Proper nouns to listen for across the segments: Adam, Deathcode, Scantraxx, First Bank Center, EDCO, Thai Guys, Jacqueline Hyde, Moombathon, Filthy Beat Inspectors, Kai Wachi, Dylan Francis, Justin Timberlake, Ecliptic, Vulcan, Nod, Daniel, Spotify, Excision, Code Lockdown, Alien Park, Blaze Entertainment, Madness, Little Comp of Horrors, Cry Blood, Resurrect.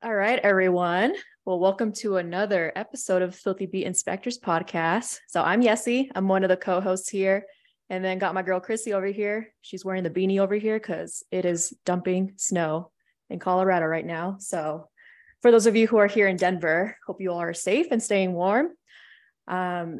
All right, everyone. Well, welcome to another episode of Filthy Beat Inspectors podcast. So I'm Yessie. I'm one of the co-hosts here, and then got my girl Chrissy over here. She's wearing the beanie over here because it is dumping snow in Colorado right now. So for those of you who are here in Denver, hope you all are safe and staying warm.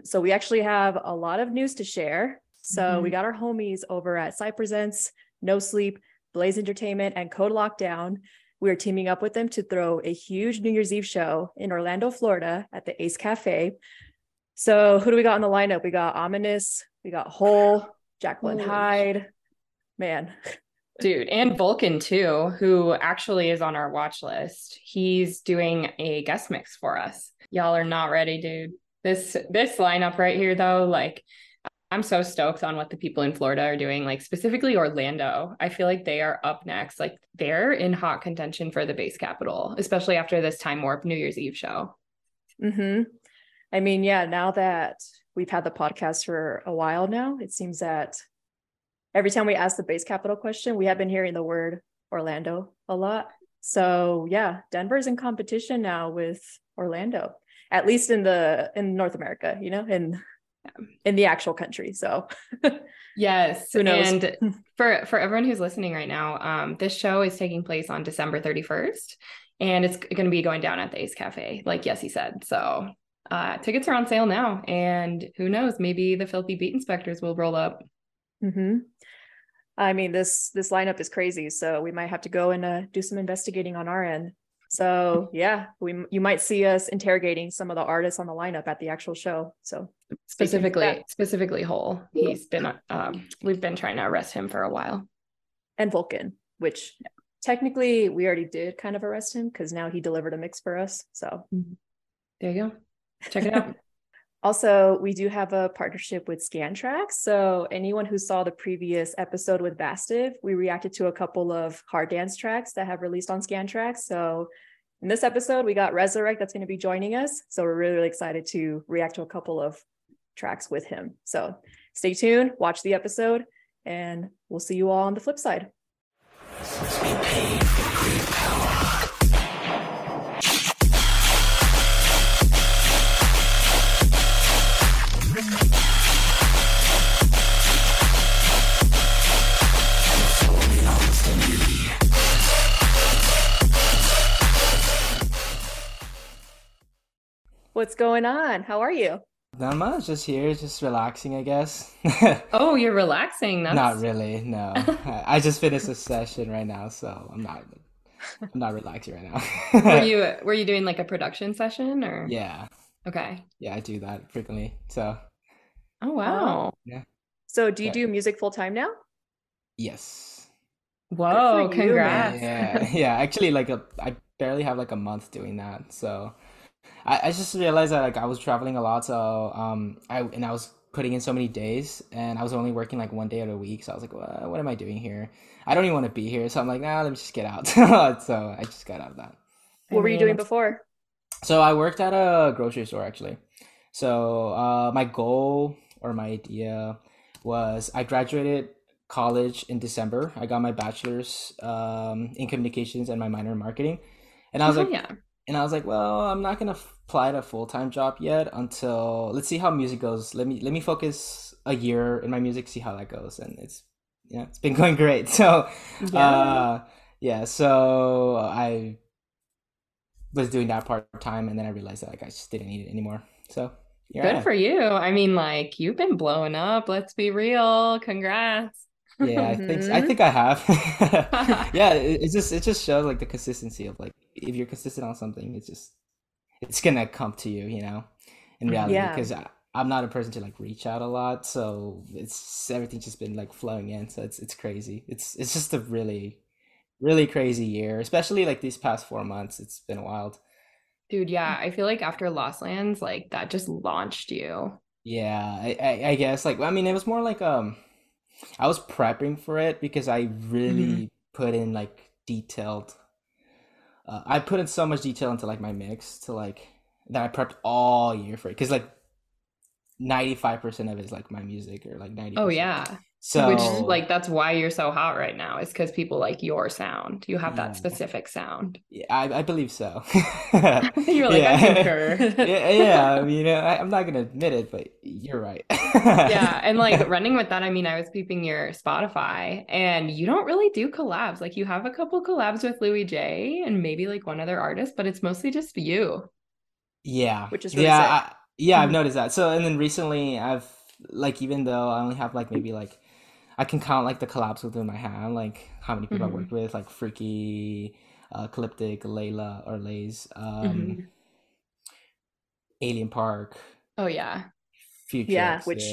So we actually have a lot of news to share. So we got our homies over at Cypresents, No Sleep, Blaze Entertainment, and Code Lockdown. We are teaming up with them to throw a huge New Year's Eve show in Orlando, Florida at the Ace Cafe. So who do we got in the lineup? We got Ominous, we got Hole, Jacqueline Hyde, man. Dude, and Vulcan too, who actually is on our watch list. He's doing a guest mix for us. Y'all are not ready, dude. This lineup right here though, like I'm so stoked on what the people in Florida are doing, like specifically Orlando. I feel like they are up next. Like they're in hot contention for the base capital, especially after this Time Warp New Year's Eve show. I mean, yeah, now that we've had the podcast for a while now, it seems that every time we ask the base capital question, we have been hearing the word Orlando a lot. So yeah, Denver's in competition now with Orlando, at least in North America, you know, in the actual country. So yes. Who knows? And for everyone who's listening right now, this show is taking place on December 31st and it's going to be going down at the Ace Cafe, like Yessie said. So tickets are on sale now, and who knows, maybe the Filthy Beat Inspectors will roll up. I mean, this lineup is crazy. So we might have to go and do some investigating on our end. So yeah, you might see us interrogating some of the artists on the lineup at the actual show. So specifically Hole. He's been, we've been trying to arrest him for a while. And Vulcan, which technically we already did kind of arrest him because now he delivered a mix for us. So there you go. Check it out. Also, we do have a partnership with Scantraxx. So anyone who saw the previous episode with Bastive, we reacted to a couple of hard dance tracks that have released on Scantraxx. So in this episode, we got Resurrect that's going to be joining us. So we're really, really excited to react to a couple of tracks with him. So stay tuned, watch the episode, and we'll see you all on the flip side. What's going on? How are you? Not much. Just here. Just relaxing, I guess. Oh, you're relaxing. That's... Not really. No. I just finished a session right now, so I'm not relaxing right now. Were you doing like a production session or? Yeah. Okay. Yeah, I do that frequently. So. Oh, wow. Yeah. So do you do music full time now? Yes. Whoa. Congrats. Yeah. Actually, I barely have a month doing that. So. I just realized that I was traveling a lot, so I was putting in so many days, and I was only working one day out of the week. So I was like, well, what am I doing here? I don't even want to be here. So I'm like, nah, let me just get out. So I just got out of that. What were you doing before? So I worked at a grocery store actually. So my goal or my idea was I graduated college in December. I got my bachelor's in communications and my minor in marketing, and I was well, I'm not going to apply to a full-time job yet until, let's see how music goes. Let me focus a year in my music, see how that goes. And it's been going great. So, so I was doing that part-time, and then I realized that I just didn't need it anymore. So good for you. I mean, you've been blowing up. Let's be real. Congrats. Yeah, I think I have. Yeah, it just shows the consistency of if you're consistent on something, it's gonna come to you, you know, in reality. Because I'm not a person to reach out a lot, so it's everything's just been flowing in. So it's crazy. It's just a really, really crazy year, especially these past 4 months. It's been wild. Dude, yeah, I feel after Lost Lands, that just launched you. Yeah, I guess it was more I was prepping for it because I really put in detailed. I put in so much detail into my mix that I prepped all year for it because 95% of it is like my music, or like 90%. Oh yeah. So which like that's why you're so hot right now, is because people like your sound. You have that specific sound. Yeah, I believe so. You're like, yeah. I concur. Yeah, I mean, you know, I'm not gonna admit it, but you're right. Yeah, and like running with that, I mean, I was peeping your Spotify, and you don't really do collabs. Like you have a couple collabs with Louis J and maybe like one other artist, but it's mostly just you. Yeah, which is really sick. Yeah, I've noticed that. So, and then recently I've, like, even though I only have like maybe like I can count like the collabs within my hand, like how many people I worked with, like Freaky, Ecliptic, Layla or Lay's, Alien Park. Oh yeah. Future. Yeah, which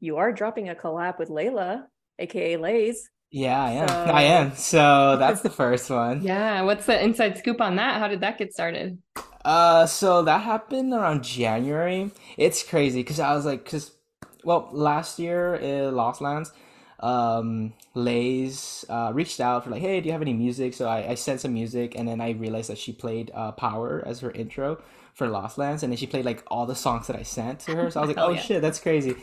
you are dropping a collab with Layla, aka Lay's. Yeah, I am. So... I am. So that's the first one. Yeah. What's the inside scoop on that? How did that get started? So that happened around January. It's crazy because I was like, well, last year in Lost Lands, Lay's reached out for like, hey, do you have any music? So I sent some music, and then I realized that she played Power as her intro for Lost Lands, and then she played like all the songs that I sent to her. So I was like, oh yeah. Shit, that's crazy.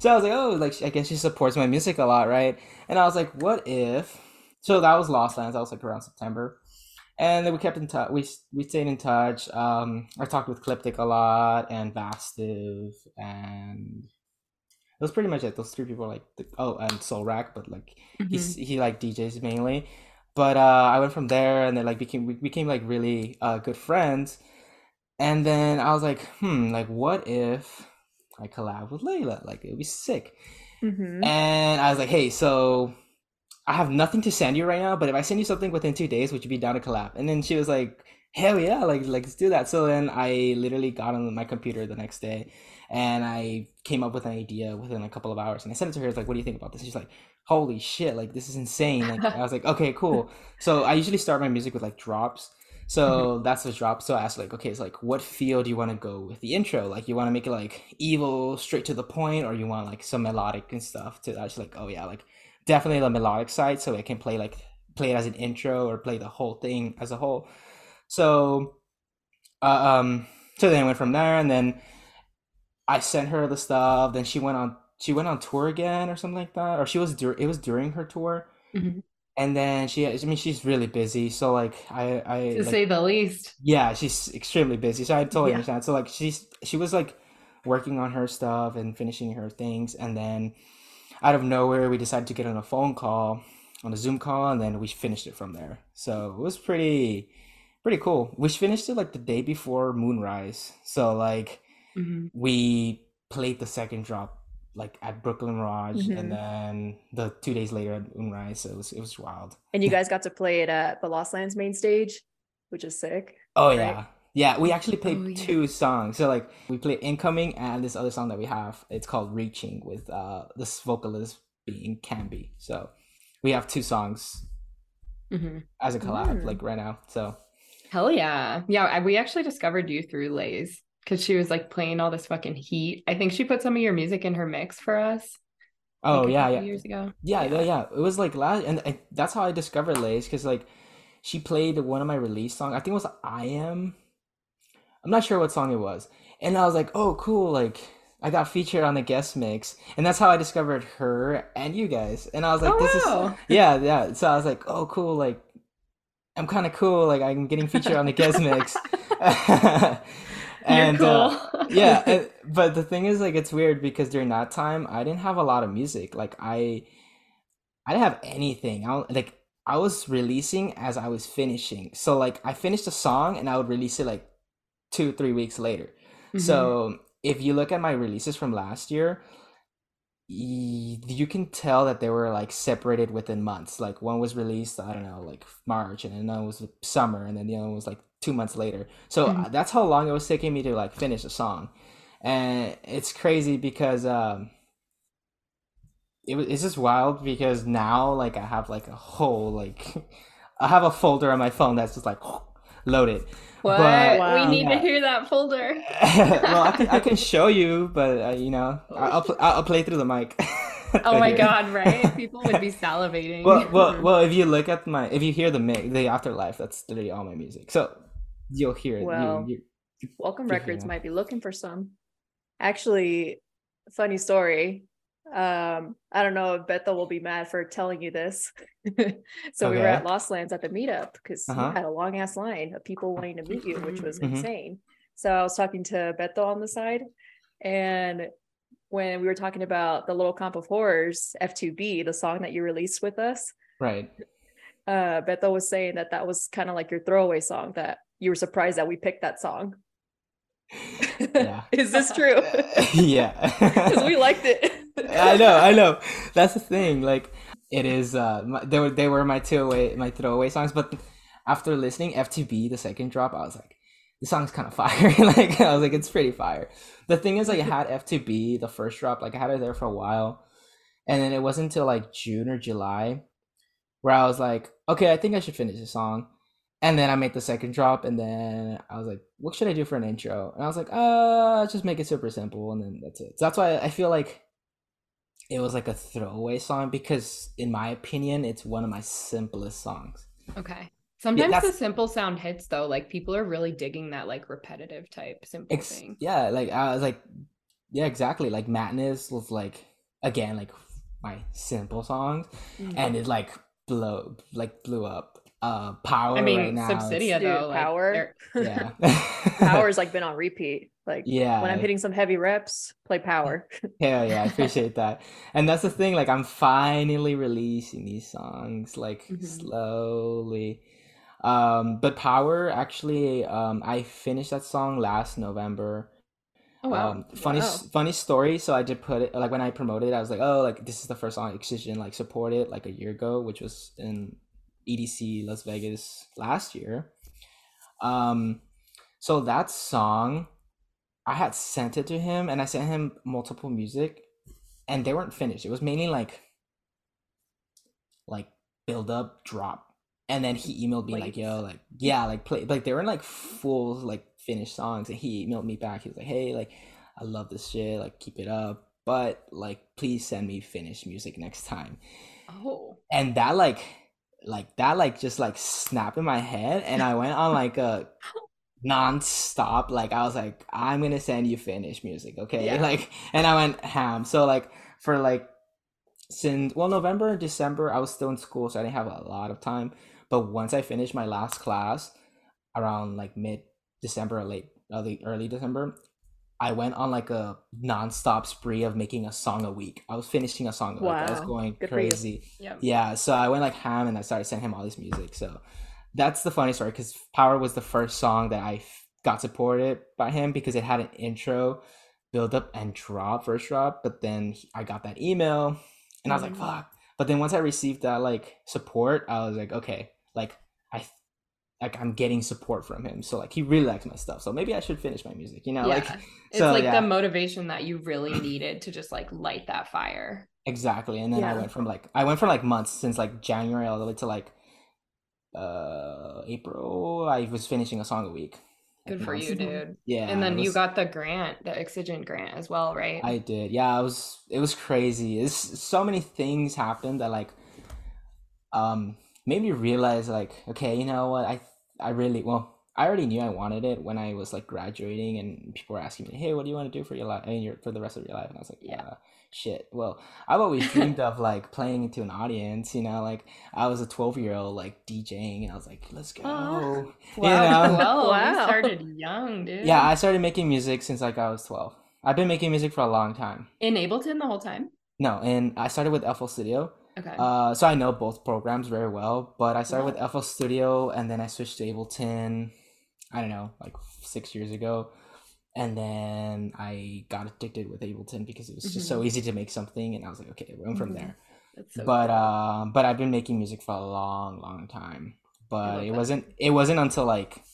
So I was like, oh, like I guess she supports my music a lot, right? And I was like, what if? So that was Lost Lands. That was like around September. And then we kept in touch. We stayed in touch. I talked with Ecliptic a lot, and Bastive, and... It was pretty much it. Those three people are like, and Soul Rack, but like he like DJs mainly. But I went from there, and then like we became like really good friends. And then I was like, like what if I collab with Layla? Like it would be sick. And I was like, hey, so I have nothing to send you right now, but if I send you something within 2 days, would you be down to collab? And then she was like, hell yeah, like let's do that. So then I literally got on my computer the next day, and I came up with an idea within a couple of hours, and I sent it to her. I was like, what do you think about this? And she's like, holy shit, like this is insane. Like I was like, okay, cool. So I usually start my music with like drops. So that's the drop. So I asked like, okay, it's like, what feel do you want to go with the intro? Like you want to make it like evil, straight to the point, or you want like some melodic and stuff to that? She's like, oh yeah, like definitely the melodic side, so I can play it as an intro or play the whole thing as a whole. So so then I went from there, and then I sent her the stuff. Then she went on tour again or something like that, or it was during her tour. And then she's really busy, so like I to like, say the least. Yeah, she's extremely busy, so I totally understand. So like she was like working on her stuff and finishing her things, and then out of nowhere we decided to get on a phone call, on a Zoom call, and then we finished it from there. So it was pretty cool. We finished it like the day before Moonrise, so like we played the second drop like at Brooklyn Mirage, and then the 2 days later at Moonrise. So it was wild. And you guys got to play it at the Lost Lands main stage, which is sick. Oh right? yeah. We actually played two songs. So like we played Incoming and this other song that we have. It's called Reaching, with this vocalist being Canby. So we have two songs as a collab like right now. So hell yeah, we actually discovered you through Lay's, because she was like playing all this fucking heat. I think she put some of your music in her mix for us. Oh like, yeah, years ago. Yeah. It was like last, and that's how I discovered Lay's, because like she played one of my release songs. I think it was I Am. I'm not sure what song it was, and I was like, oh cool, like I got featured on the guest mix, and that's how I discovered her and you guys. And I was like, is yeah. So I was like, oh cool, like I'm kind of cool, like I'm getting featured on the guest mix. And you're cool. But the thing is, like, it's weird because during that time I didn't have a lot of music. Like I didn't have anything. I was releasing as I was finishing. So like I finished a song and I would release it like 2-3 weeks later. So if you look at my releases from last year, you can tell that they were like separated within months. Like one was released, I don't know, like March, and another was summer, and then the other one was like 2 months later. So that's how long it was taking me to like finish a song. And it's crazy because it's just wild, because now like I have like a whole like I have a folder on my phone that's just like loaded. What? But, wow. We need to hear that folder. Well, I can show you, but you know, I'll play through the mic. Oh my god, right? People would be salivating. Well, if you look at if you hear the afterlife, that's literally all my music. So you'll hear it. Well, Welcome Records might be looking for some. Actually, funny story. I don't know if Beto will be mad for telling you this. So we were at Lost Lands at the meetup because you had a long ass line of people wanting to meet you, which was insane. So I was talking to Beto on the side, and when we were talking about the Little Comp of Horrors, F2B, the song that you released with us, right? Beto was saying that that was kind of like your throwaway song, that you were surprised that we picked that song. Yeah. Is this true? Yeah. Because we liked it. I know. That's the thing. Like, it is. They were my throwaway songs. But after listening F2B, the second drop, I was like, this song's kind of fire. Like, I was like, it's pretty fire. The thing is, like, I had F2B, the first drop. Like, I had it there for a while, and then it wasn't until like June or July where I was like, okay, I think I should finish this song. And then I made the second drop, and then I was like, what should I do for an intro? And I was like, just make it super simple, and then that's it. So that's why I feel like it was like a throwaway song, because in my opinion, it's one of my simplest songs. Okay. Sometimes the simple sound hits though. Like, people are really digging that like repetitive type simple thing. Yeah. Like, I was like, yeah, exactly. Like, Madness was like, again, like my simple songs, and it like blew up. Power, I mean, right now, Subsidia though, like, Power. Yeah. Power's like been on repeat. Like, yeah, when I'm hitting some heavy reps, play Power. Hell yeah, I appreciate that. And that's the thing, like, I'm finally releasing these songs, like, slowly. But Power, actually, I finished that song last November. Oh wow. Funny story. So I did put it, like, when I promoted it, I was like, oh, like, this is the first song Excision like supported like a year ago, which was in EDC Las Vegas last year. So that song, I had sent it to him, and I sent him multiple music, and they weren't finished. It was mainly like build up, drop, and then he emailed me like, yo, like, yeah, like, play, like, they were like full like finished songs, and he emailed me back. He was like, hey, like, I love this shit, like, keep it up, but like, please send me finished music next time. Oh. And that like just like snapped in my head, and I went on like a non-stop, like, I was like, I'm gonna send you finished music, okay? Yeah. Like, and I went ham. So like for like since, well, November and December, I was still in school, so I didn't have a lot of time. But once I finished my last class around like mid-December or early December, I went on like a non-stop spree of making a song a week. I was finishing a song a week. I was going crazy. Yep. Yeah. So I went like ham, and I started sending him all this music. So that's the funny story, because Power was the first song that I got supported by him, because it had an intro, build up, and drop, first drop. But then I got that email, and I was like, fuck. But then once I received that like support, I was like, okay, like, I'm getting support from him, so like, he really likes my stuff, so maybe I should finish my music, you know? Yeah. Like, so, it's like the motivation that you really needed to just like light that fire. Exactly. And then I went from months, since like January all the way to like April, I was finishing a song a week. Good for you, dude. Yeah. And then you got the grant, the Excision grant as well, right? I did. Yeah, it was crazy. It's so many things happened that like made me realize like, okay, you know what, I already knew I wanted it when I was like graduating, and people were asking me, hey, what do you want to do for your life, for the rest of your life? And I was like, shit, well, I've always dreamed of like playing to an audience, you know? Like, I was a 12-year-old like DJing, and I was like, let's go. Oh, wow. You know? Wow. You started young, dude. Yeah, I started making music since like I was 12. I've been making music for a long time. In Ableton the whole time? No, and I started with FL Studio. Okay. So I know both programs very well, but I started with FL Studio, and then I switched to Ableton, I don't know, like 6 years ago. And then I got addicted with Ableton because it was just so easy to make something, and I was like, okay, I'm from there. That's so cool. But I've been making music for a long, long time. But it wasn't until like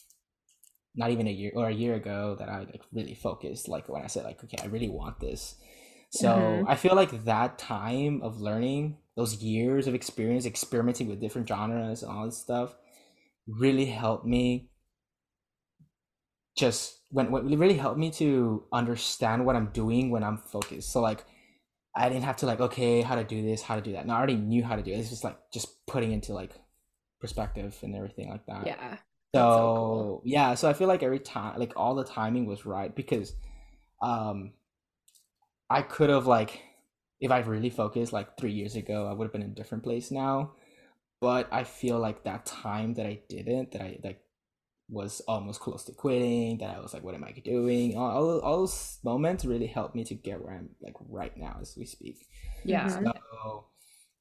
not even a year ago that I like really focused, like when I said like, okay, I really want this. So I feel like that time of learning, those years of experience experimenting with different genres and all this stuff, really helped me to understand what I'm doing when I'm focused. So like, I didn't have to like, okay, how to do this, how to do that. No, I already knew how to do it. It's just like, just putting into like perspective and everything like that. Yeah. So cool. Yeah. So I feel like every time, like all the timing was right, because I could have, like, if I really focused like 3 years ago, I would have been in a different place now. But I feel like that time that I didn't, that I like was almost close to quitting, that I was like, what am I doing? All those moments really helped me to get where I'm like right now as we speak. Yeah. So,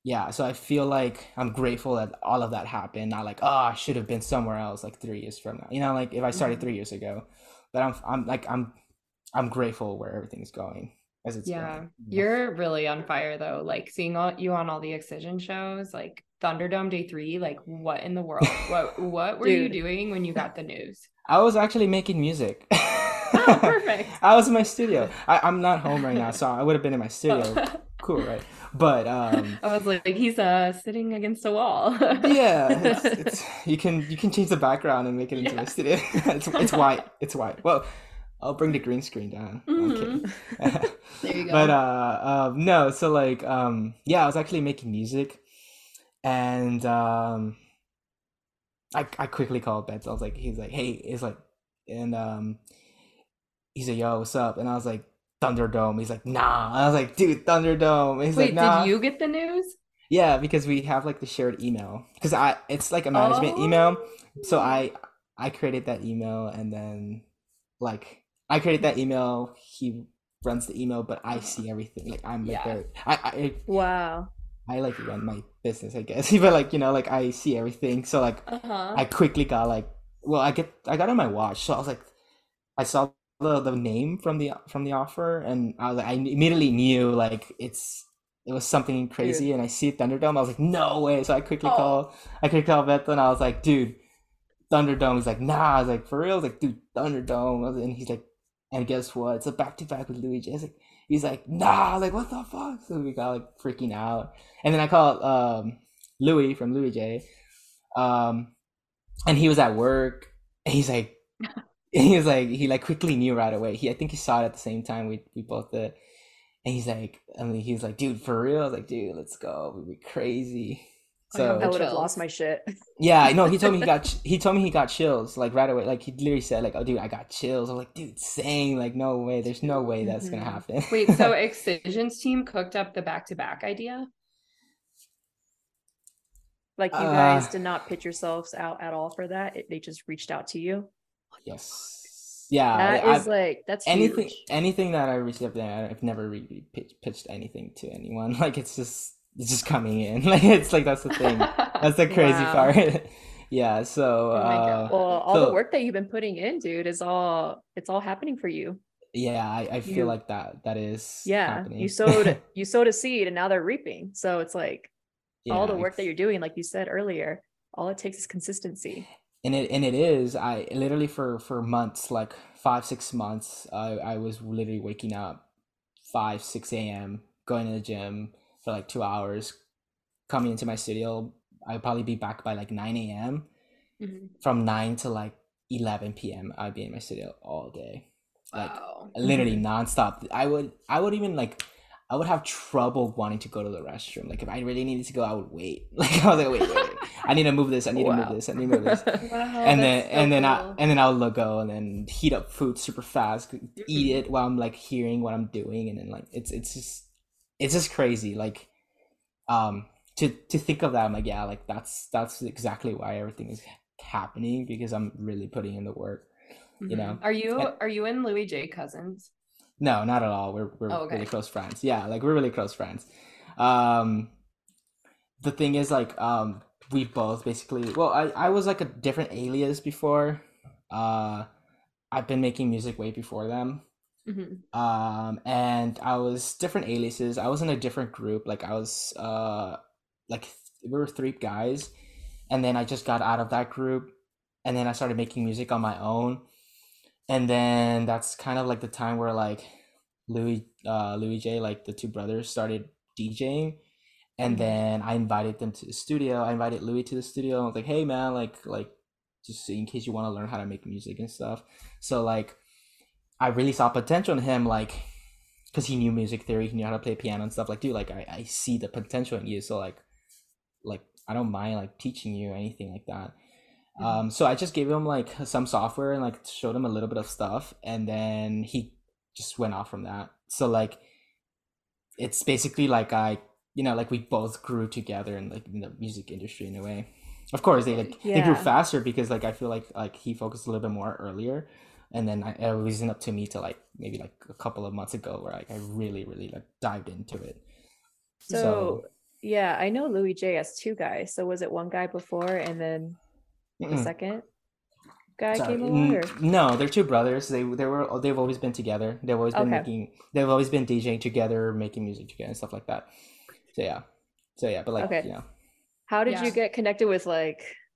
yeah. So I feel like I'm grateful that all of that happened. Not like, oh, I should have been somewhere else like 3 years from now. You know, like if I started 3 years ago, but I'm grateful where everything's going. As it's going. You're really on fire though. Like seeing you on all the Excision shows, like Thunderdome Day 3, like what in the world? What were you doing when you got the news? I was actually making music. Oh, perfect. I was in my studio. I'm not home right now, so I would have been in my studio. Cool, right? But I was like, he's sitting against a wall. Yeah, it's, you can change the background and make it into a studio. It's white. It's white. Well, I'll bring the green screen down. Mm-hmm. Okay. There you go. But no, so like I was actually making music, and I quickly called Beto. I was like, he's like, hey, it's like, and he's like, yo, what's up? And I was like, Thunderdome. He's like, nah. And I was like, dude, Thunderdome. And he's like, nah. Did you get the news? Yeah, because we have like the shared email, because it's like a management email. So I created that email, and then like. I created that email, he runs the email, but I see everything. Like I'm like there. I like run my business, I guess. But like, you know, like I see everything. So like I quickly got like, well, I got on my watch. So I was like, I saw the name from the offer, and I was like, I immediately knew like it was something crazy. Dude. And I see Thunderdome. I was like, no way. So I quickly called Beto, and I was like, dude, Thunderdome. He's like, nah. I was like, for real? I was like, dude, Thunderdome. And he's like, and guess what? It's a back-to-back with Louis J XX. He's like, nah, like what the fuck? So we got like freaking out. And then I called Louis from Louis J. And he was at work. And he quickly knew right away. I think he saw it at the same time we both did. And he was like, dude, for real? I was like, dude, let's go. We'd be crazy. So I would have lost my shit. Yeah, no, he told me he got chills like right away. Like he literally said like, oh dude, I got chills. I'm like, dude, same, like no way, there's no way that's gonna happen. Wait, so Excision's team cooked up the back-to-back idea? Like you guys did not pitch yourselves out at all for that? They just reached out to you? Yes. Yeah. That's anything huge. Anything that I received, I've never really pitched anything to anyone. Like it's just coming in, like it's like that's the thing, that's the crazy part. Yeah, so the work that you've been putting in, dude, is all, it's all happening for you. Yeah, I feel like that is happening. you sowed a seed and now they're reaping. So it's like all the work that you're doing, like you said earlier, all it takes is consistency. And it is. I literally for months, like 5-6 months, I was literally waking up 5-6 a.m. going to the gym for like 2 hours, coming into my studio. I'd probably be back by like 9 a.m. From 9 to like 11 p.m. I'd be in my studio all day. Like literally nonstop. I would have trouble wanting to go to the restroom. Like if I really needed to go, I would wait. Like I was like, wait. I need to move this. I need to move this. And then I'll go and then heat up food super fast, eat it while I'm like hearing what I'm doing, and then like it's just crazy, like to think of that. I'm like, yeah, like that's exactly why everything is happening, because I'm really putting in the work. You know, are you and Louis J cousins? No, not at all. We're really close friends. Yeah, like we're really close friends. The thing is, like we both basically, well, I was like a different alias before. I've been making music way before them. And I was different aliases. I was in a different group. Like I was we were 3 guys, and then I just got out of that group, and then I started making music on my own. And then that's kind of like the time where like Louis J, like the 2 brothers, started DJing, and then I invited them to the studio. I invited Louis to the studio. I was like, hey man, like just in case you want to learn how to make music and stuff. So like I really saw potential in him, like, because he knew music theory, he knew how to play piano and stuff. Like, dude, like I see the potential in you, so like I don't mind like teaching you or anything like that. So I just gave him like some software and like showed him a little bit of stuff, and then he just went off from that. So like it's basically like we both grew together in like in the music industry in a way. Of course, they grew faster because I feel like he focused a little bit more earlier, and then it wasn't up to me to maybe a couple of months ago where I really dived into it. So yeah, I know Louis J has two guys. So was it one guy before and then the second guy came along? Or? No, they're two brothers. They've always been together. They've always been they've always been DJing together, making music together, and stuff like that. So yeah, but how did you get connected with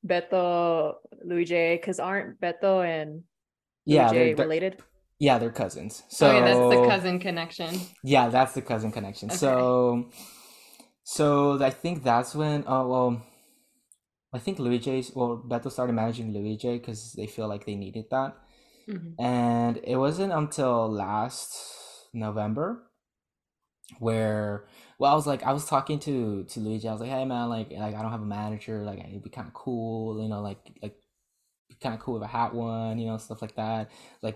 Beto, Louis J? Because aren't Beto and Louis J related? Yeah, they're cousins. So okay, that's the cousin connection. Yeah, that's the cousin connection. Okay. So I think that's when. Oh well, I think Beto started managing Louis J because they feel like they needed that, and it wasn't until last November where I was talking to Louis J. I was like, hey man, I don't have a manager, it'd be kind of cool, kind of cool if I had one, stuff like that. He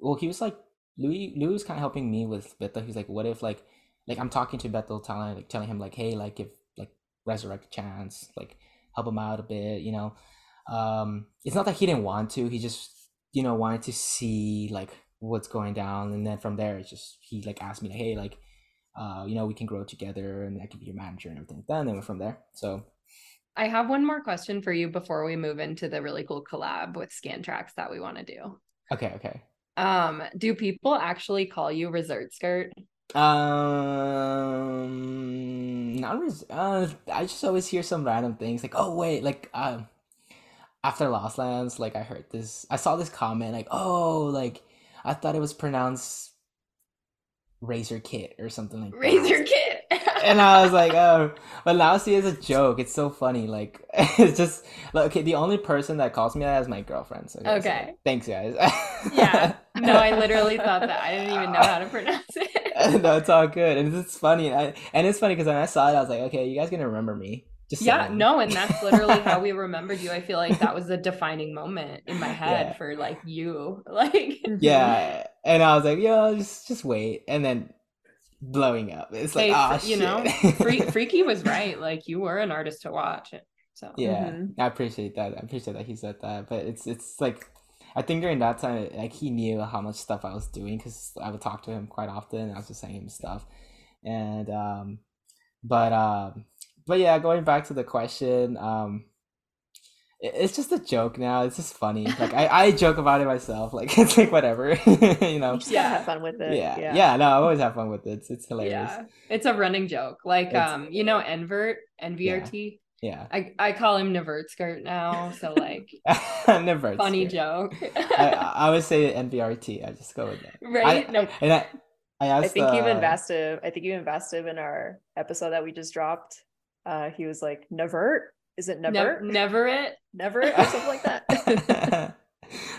was Louis was kind of helping me with Beto. He's what if I'm talking to Beto, telling him hey, if Resurrect a chance, help him out a bit, it's not that he didn't want to, he just wanted to see what's going down, and then from there it's just he asked me hey, we can grow together and I can be your manager and everything. Then they went from there. So I have one more question for you before we move into the really cool collab with Scantraxx that we want to do. Okay. Do people actually call you Resort Skirt? I just always hear some random things after Lost Lands, I saw this comment I thought it was pronounced Razor Kit or something like that. Razor Kit. And I was oh, but now I see it as a joke. It's so funny. It's just okay. The only person that calls me that is my girlfriend. So okay. So, thanks, guys. Yeah. No, I literally thought that. I didn't even know how to pronounce it. No, it's all good, and it's funny. And it's funny because when I saw it, I was okay, you guys gonna remember me? Just saying. No, and that's literally how we remembered you. I feel that was a defining moment in my head for you. Yeah, and I was yo, just wait, and then. Blowing up. It's shit. Freaky was right. You were an artist to watch. So yeah, I appreciate that. He said that, but it's I think during that time, he knew how much stuff I was doing because I would talk to him quite often. And I was just saying him stuff, and but yeah, going back to the question, it's just a joke now. It's just funny. I joke about it myself. It's whatever, You just gotta have fun with it. Yeah. No, I always have fun with it. It's hilarious. Yeah. It's a running joke. N-vert, NVRT. Yeah. I call him N-vert Skirt now. So N-vert funny skirt. Joke. I always say NVRT. I just go with that. Right. I think even Bastive in our episode that we just dropped, he was N-vert. Is it never? Never it or something like that.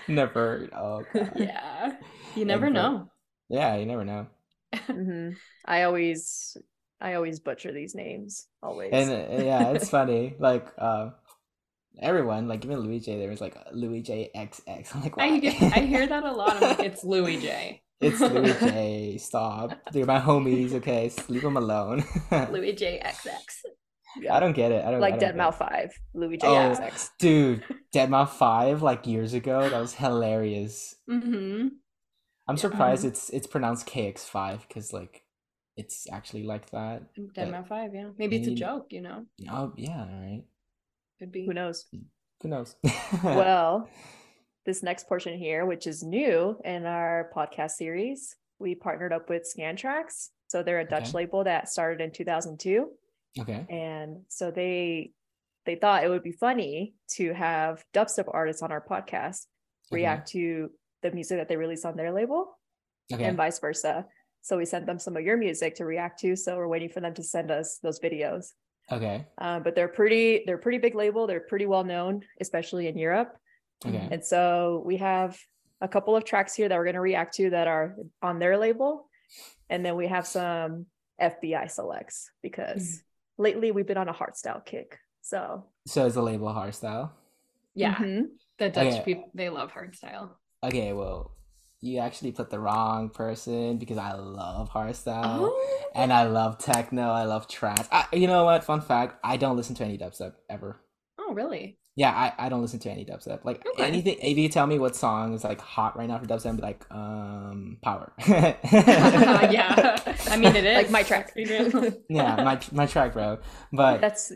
Never. Oh God. Yeah. You never know. Yeah, you never know. I always butcher these names. Always. And yeah, it's funny. Everyone, even Louis J, there was Louis J XX. I'm wow. I hear that a lot. I'm it's Louis J. It's Louis J. Stop. They're my homies. Okay, leave them alone. Louis J XX. Yeah. I don't get it. I don't Deadmau5, Louis J XX. Dude, Deadmau5 years ago, that was hilarious. I'm surprised it's pronounced KX5 because it's actually that. Deadmau5, yeah. Maybe it's a joke, Oh yeah, all right. Could be. Who knows? Well, this next portion here, which is new in our podcast series, we partnered up with Scantraxx. So they're a Dutch label that started in 2002. Okay. And so they thought it would be funny to have dubstep artists on our podcast react to the music that they release on their label and vice versa. So we sent them some of your music to react to. So we're waiting for them to send us those videos. Okay. But they're a pretty big label. They're pretty well known, especially in Europe. Okay. And so we have a couple of tracks here that we're going to react to that are on their label. And then we have some FBI selects because... lately, we've been on a hardstyle kick. So is the label hardstyle? Yeah, the Dutch people, they love hardstyle. Okay, well, you actually put the wrong person, because I love hardstyle, and I love techno, I love trance. You know what? Fun fact, I don't listen to any dubstep ever. Oh, really? Yeah, I don't listen to any dubstep. Like, anything, if you tell me what song is like hot right now for dubstep, I'd be like, Power. Yeah, I mean, it is. Like my track. Yeah, my track, bro. But that's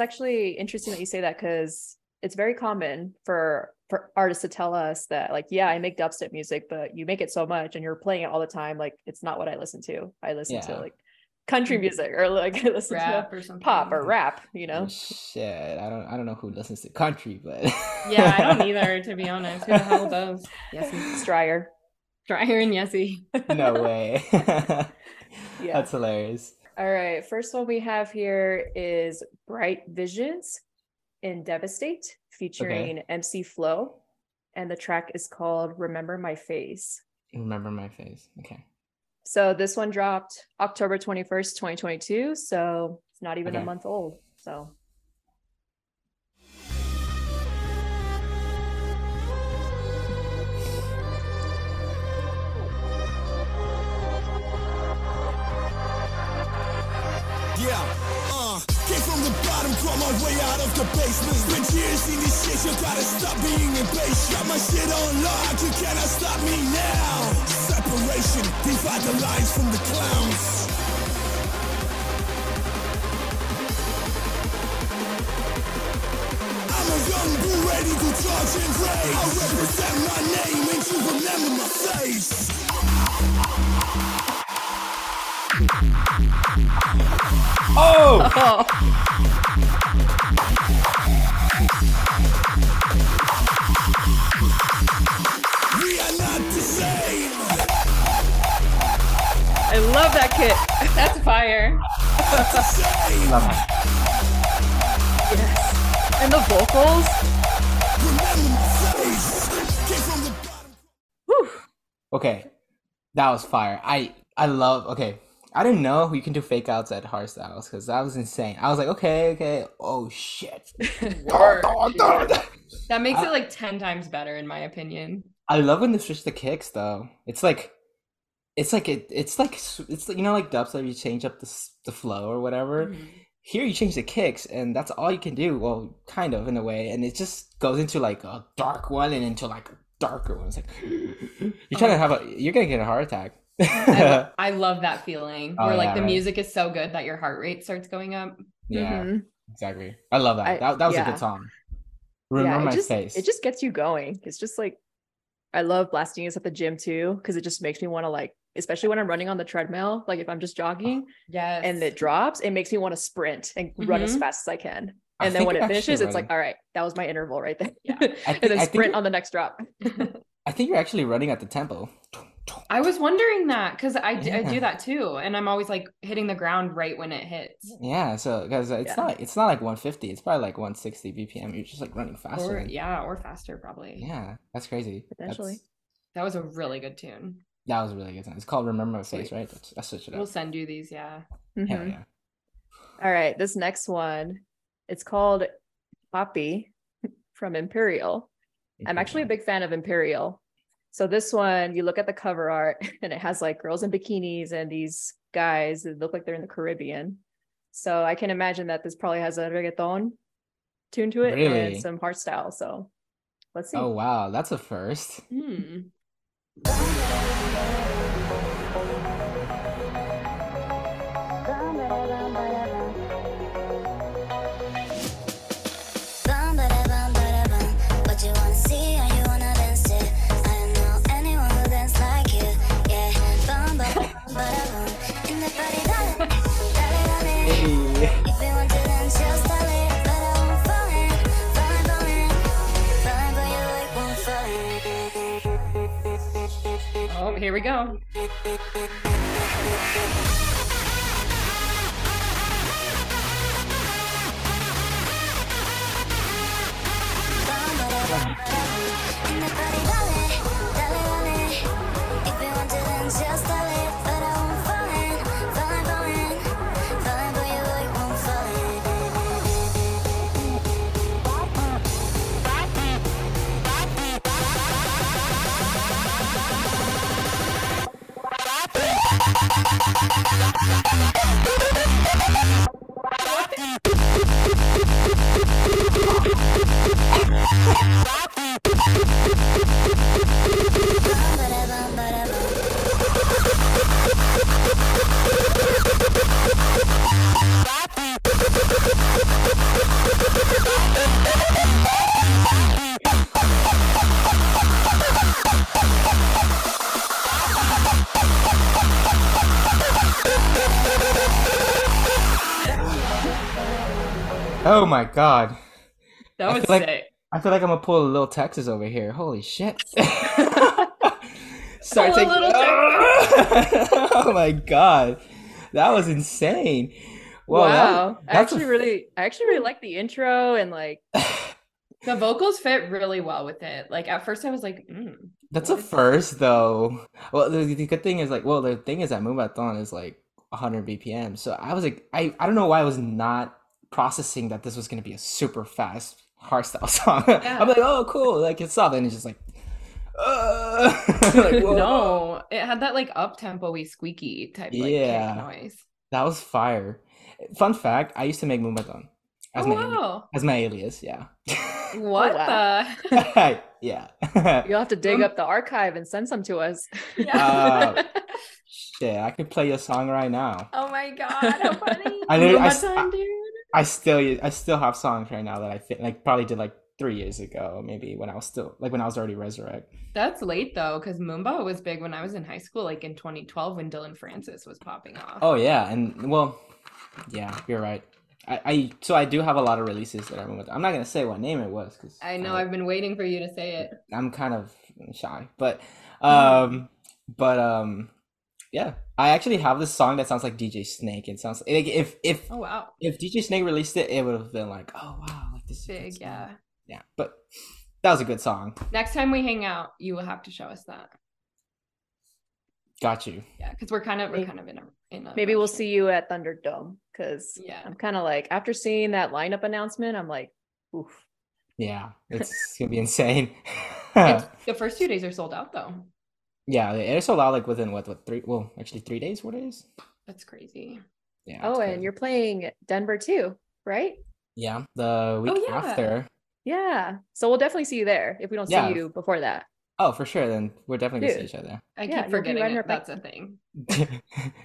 actually interesting that you say that, because it's very common for artists to tell us that, like, yeah, I make dubstep music, but you make it so much and you're playing it all the time. Like, it's not what I listen to. I listen to like country music, or like I listen rap to or something, pop or rap, you know. Shit, I don't know who listens to country, but yeah, I don't either, to be honest. Who the hell does? Yesy Stryer and Yesy. No way. Yeah, that's hilarious. All right, first one we have here is Bright Visions in Devastate, featuring MC Flow, and the track is called Remember My Face. Remember My Face. Okay. So this one dropped October 21st, 2022. So it's not even a month old. So. Came from the bottom, crawled my way out of the basement. Spent years in this shit, you gotta stop being impatient. Got my shit on lock, you cannot stop me now. Separation, divide the lines from the clowns. I'm a young bull ready to charge and rage. I represent my name and you remember my face. Oh! We are not the same. I love that kit. That's fire. Love it. Yes. And the vocals. Whew. Okay, that was fire. I love. Okay. I didn't know you can do fake outs at hardstyles, because that was insane. I was like, okay, oh shit. That makes it like 10 times better, in my opinion. I love when they switch the kicks, though. It's like you know, like dubstep, you change up the flow or whatever. Mm-hmm. Here you change the kicks, and that's all you can do. Well, kind of, in a way, and it just goes into like a dark one and into like a darker one. It's like you're gonna get a heart attack. I love that feeling where the music is so good that your heart rate starts going up. Yeah, exactly. I love that. That was a good song. Remember My Face. It just gets you going. It's just like, I love blasting this at the gym too, because it just makes me want to, like, especially when I'm running on the treadmill, like if I'm just jogging and it drops, it makes me want to sprint and run as fast as I can. And then when it finishes, it's like, all right, that was my interval right there. Yeah. And then sprint on the next drop. I think you're actually running at the tempo. I was wondering that, because I do that too, and I'm always like hitting the ground right when it hits. Yeah, so because it's not like 150, it's probably like 160 BPM. You're just like running faster. Or faster probably. Yeah, that's crazy. Potentially. That was a really good tune. That was a really good tune. It's called Remember My Face, right? Let's switch it up. We'll send you these, yeah. Mm-hmm. Hell yeah. All right, this next one, it's called Poppy from Imperial. I'm actually a big fan of Imperial. So this one, you look at the cover art and it has like girls in bikinis and these guys that look like they're in the Caribbean. So I can imagine that this probably has a reggaeton tune to it and some hardstyle. So let's see. Oh, wow. That's a first. Oh, here we go. Oh my god. That was sick. Like, I feel like I'm gonna pull a Little Texas over here. Holy shit. Start taking, oh my god. That was insane. Whoa, wow. I actually really like the intro, and like the vocals fit really well with it. Like at first I was like, that's a first that? Though. Well, the good thing is like, well, the thing is that Moombathon is like 100 BPM. So I was like, I don't know why I was not processing that this was going to be a super fast hardstyle song. Yeah. I'm like, oh, cool. Like it's soft. And it's just like, like, no, it had that like up-tempo-y squeaky type like kick noise. That was fire. Fun fact, I used to make Moombathon as my alias. Yeah. What the? Yeah. You'll have to dig up the archive and send some to us. Yeah. Shit, I could play your song right now. Oh my god, how funny! I still have songs right now that I fit, like probably did like 3 years ago, maybe when I was still like when I was already Resurrect. That's late though, because Moomba was big when I was in high school, like in 2012 when Dylan Francis was popping off. Oh yeah, and well, yeah, you're right. I do have a lot of releases that I remember. I'm not gonna say what name it was because I know I've been waiting for you to say it. I'm kind of shy, but yeah, I actually have this song that sounds like DJ Snake. It sounds like if oh wow, if DJ Snake released it, it would have been like, oh wow, like this big is yeah. But that was a good song. Next time we hang out, you will have to show us that. Got you. Yeah, because we're kind of in a maybe we'll see you at Thunderdome, because I'm kind of like, after seeing that lineup announcement, I'm like, oof. Yeah, it's gonna be insane. The first 2 days are sold out though. Yeah, they're sold out like within actually 3 days. What is? That's crazy. Yeah. Oh, and you're playing Denver too, right? Yeah, the week after. Yeah, so we'll definitely see you there if we don't see you before that. Oh, for sure. Then we're definitely going to see each other. I keep forgetting it. That's a thing.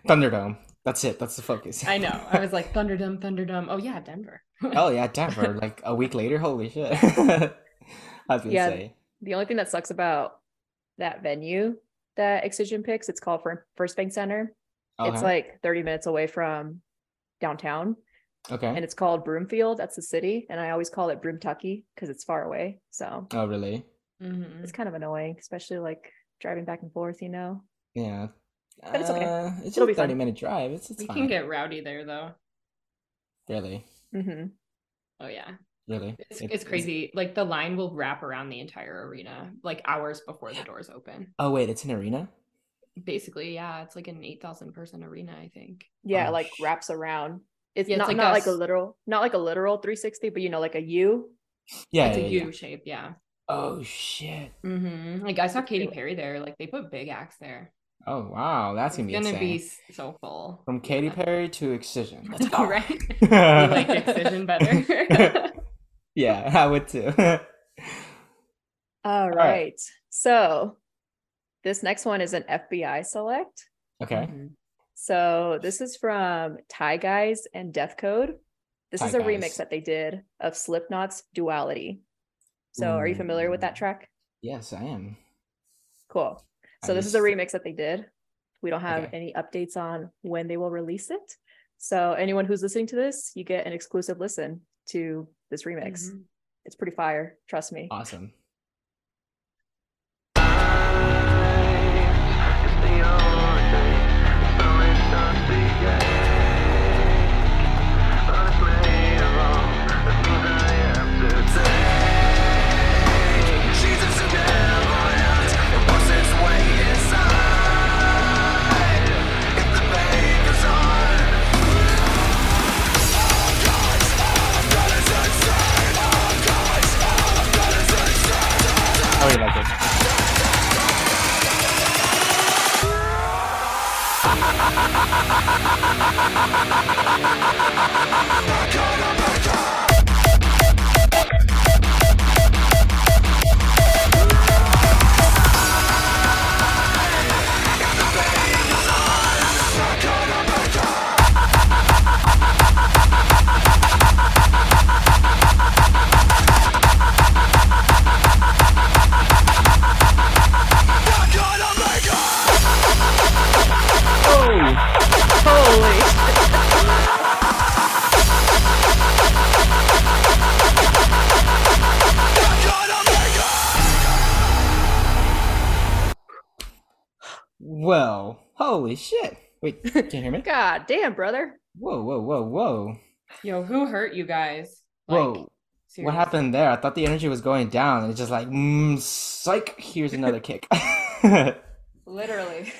Thunderdome. That's it. That's the focus. I know. I was like, Thunderdome. Oh, yeah, Denver. Oh, yeah, Denver. Like a week later? Holy shit. I was going to say. The only thing that sucks about that venue that Excision picks, it's called First Bank Center. Uh-huh. It's like 30 minutes away from downtown. Okay. And it's called Broomfield. That's the city. And I always call it Broomtucky because it's far away. So. Oh, really? Mm-hmm. It's kind of annoying, especially like driving back and forth, you know. Yeah, but it's okay. It's just a 30-minute drive. It's fine. You can get rowdy there, though. Really? Mm-hmm. Oh yeah. Really? It's crazy. Like the line will wrap around the entire arena, like hours before the doors open. Oh wait, it's an arena? Basically, yeah. It's like an 8,000-person arena, I think. Yeah, like wraps around. It's not like a literal 360, but you know, like a U. Yeah, it's a U shape. Yeah. Oh shit! Mm-hmm. Like I saw Katy Perry there. Like they put big acts there. Oh wow, that's gonna be so full. From Katy Perry to Excision. Let's go. Right? You like Excision better. Yeah, I would too. All right. So this next one is an FBI select. Okay. Mm-hmm. So this is from Thai Guys and Deathcode. This is a remix that they did of Slipknot's Duality. So are you familiar with that track? Yes, I am. Cool. So this is a remix that they did. We don't have any updates on when they will release it. So anyone who's listening to this, you get an exclusive listen to this remix. Mm-hmm. It's pretty fire. Trust me. Awesome. Holy Well, holy shit. Wait, can you hear me? God damn, brother. Whoa. Yo, who hurt you guys? Whoa. Seriously. What happened there? I thought the energy was going down. It's just like, psych, here's another kick. Literally.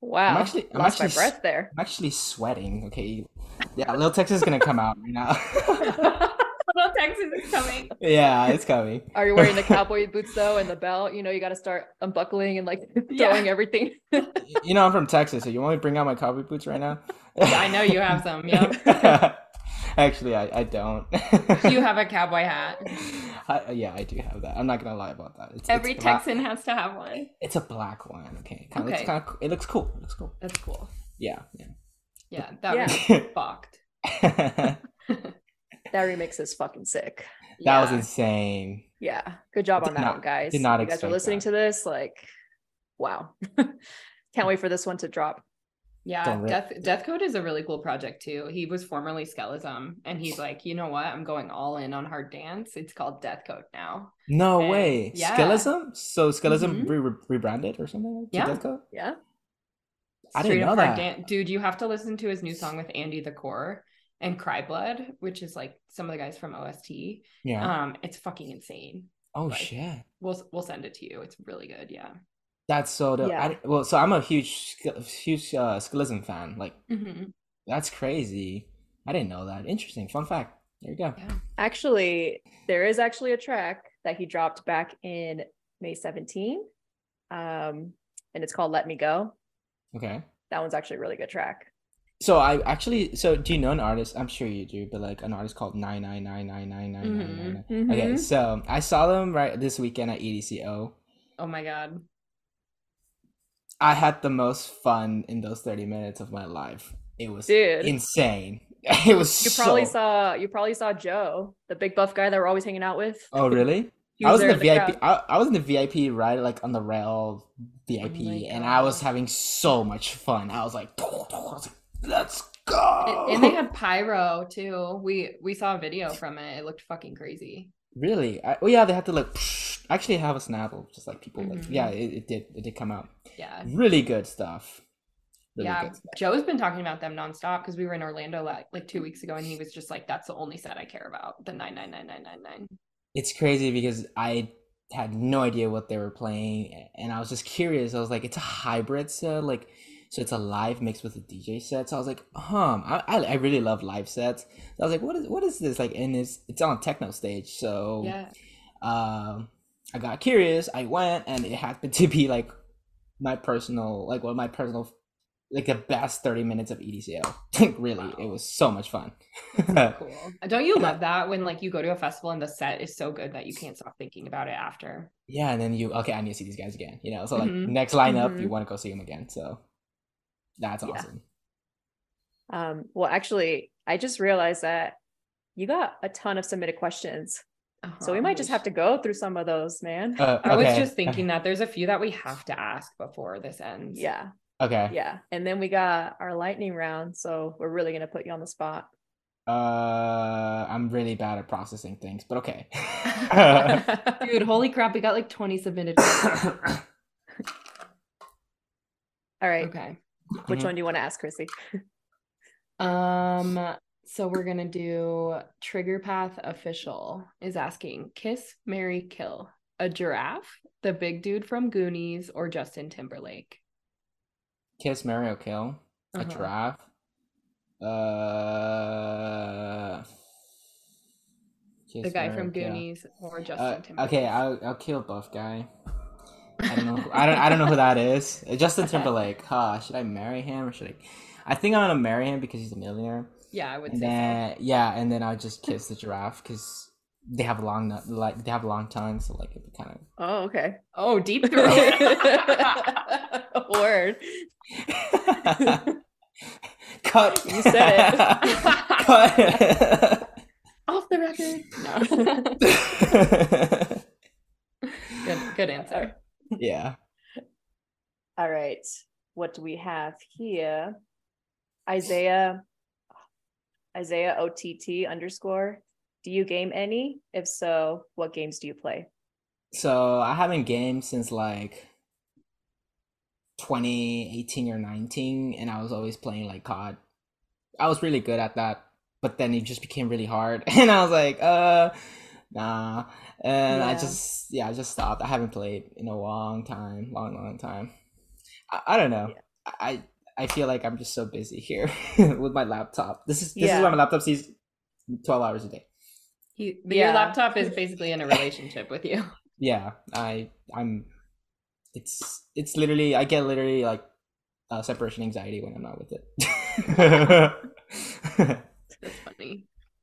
Wow. I'm actually lost my breath there. I'm actually sweating. Okay. Yeah, Lil Texas is going to come out right now. Little Texas is coming. Yeah, it's coming. Are you wearing the cowboy boots though, and the belt? You know, you got to start unbuckling and like throwing everything. You know, I'm from Texas, so you want me to bring out my cowboy boots right now? Yeah, I know you have some. Yeah. Actually, I don't. You have a cowboy hat. I do have that. I'm not gonna lie about that. Every Texan has to have one. It's a black one. Okay. It looks cool. That's cool. Yeah. Yeah, that was fucked. That remix is fucking sick. That was insane. Yeah. Good job on that one, guys. Did not expect you guys are listening to this. Like, wow. Can't wait for this one to drop. Yeah. Deathcode is a really cool project too. He was formerly Skellism, and he's like, you know what? I'm going all in on hard dance. It's called Deathcode now. No way. Yeah. Skellism? So Skellism rebranded or something? Yeah. Deathcode? Yeah. I didn't know that. Dude, you have to listen to his new song with Andy the Core and Cry Blood, which is like some of the guys from OST. Yeah. It's fucking insane. Oh, like, shit. We'll send it to you. It's really good. Yeah. That's so dope. Yeah. So I'm a huge Skellism fan. Like, that's crazy. I didn't know that. Interesting. Fun fact. There you go. Yeah. Actually, there is actually a track that he dropped back in May 17. And it's called Let Me Go. Okay. That one's actually a really good track. So do you know an artist? I'm sure you do, but like an artist called 9999999. Okay, so I saw them this weekend at EDCO. Oh my god! I had the most fun in those 30 minutes of my life. It was insane. It was. You probably saw Joe, the big buff guy that we're always hanging out with. Oh really? I was in the VIP. I was in the VIP ride, like on the rail VIP, and I was having so much fun. I was like, let's go. And they had pyro too. We saw a video from it. It looked fucking crazy. Really? They had to like psh, actually have a snapple, just like people it did come out. Yeah. Really good stuff. Joe's been talking about them nonstop because we were in Orlando like 2 weeks ago, and he was just like, that's the only set I care about, the 9999999. It's crazy because I had no idea what they were playing, and I was just curious. I was like, it's a hybrid set, so it's a live mix with a DJ set. So I was like, I really love live sets. So I was like, what is this? Like, and it's on techno stage. So I got curious. I went, and it happened to be like my personal, the best 30 minutes of EDCO. Like, really, wow. It was so much fun. So cool. Don't you love that when like you go to a festival and the set is so good that you can't stop thinking about it after? Yeah, and then I need to see these guys again. You know, so like next lineup, you want to go see them again. So. That's awesome. Yeah. Well, actually, I just realized that you got a ton of submitted questions. Uh-huh. So we might just have to go through some of those, man. I was just thinking that there's a few that we have to ask before this ends. Yeah. Okay. Yeah. And then we got our lightning round. So we're really going to put you on the spot. I'm really bad at processing things, but okay. Dude, holy crap. We got like 20 submitted questions. All right. Okay. Which one do you want to ask, Chrissy? So we're going to do Trigger Path Official is asking, kiss, marry, kill, a giraffe, the big dude from Goonies, or Justin Timberlake? Kiss, marry, or kill, a giraffe. The guy from Goonies or Justin Timberlake. Okay, I'll kill buff guy. I don't know who that is. Justin Timberlake. Should I marry him or should I? I think I'm gonna marry him because he's a millionaire. Yeah, I would say so. Yeah, and then I'll just kiss the giraffe because they have long tongues, so like it kind of. Oh, okay. Oh, deep throat. Word. Cut. You said it. Cut. Off the record. No. Good answer. Yeah. All right. What do we have here? Isaiah OTT _ Do you game any? If so, what games do you play? So I haven't gamed since like 2018 or 19, and I was always playing like COD. I was really good at that, but then it just became really hard, and I was like, nah. And yeah. I just stopped. I haven't played in a long time. I don't know. Yeah. I feel like I'm just so busy here with my laptop. This is why my laptop sees 12 hours a day. Your laptop is basically in a relationship with you. Yeah, I'm. It's literally, I get literally like separation anxiety when I'm not with it. That's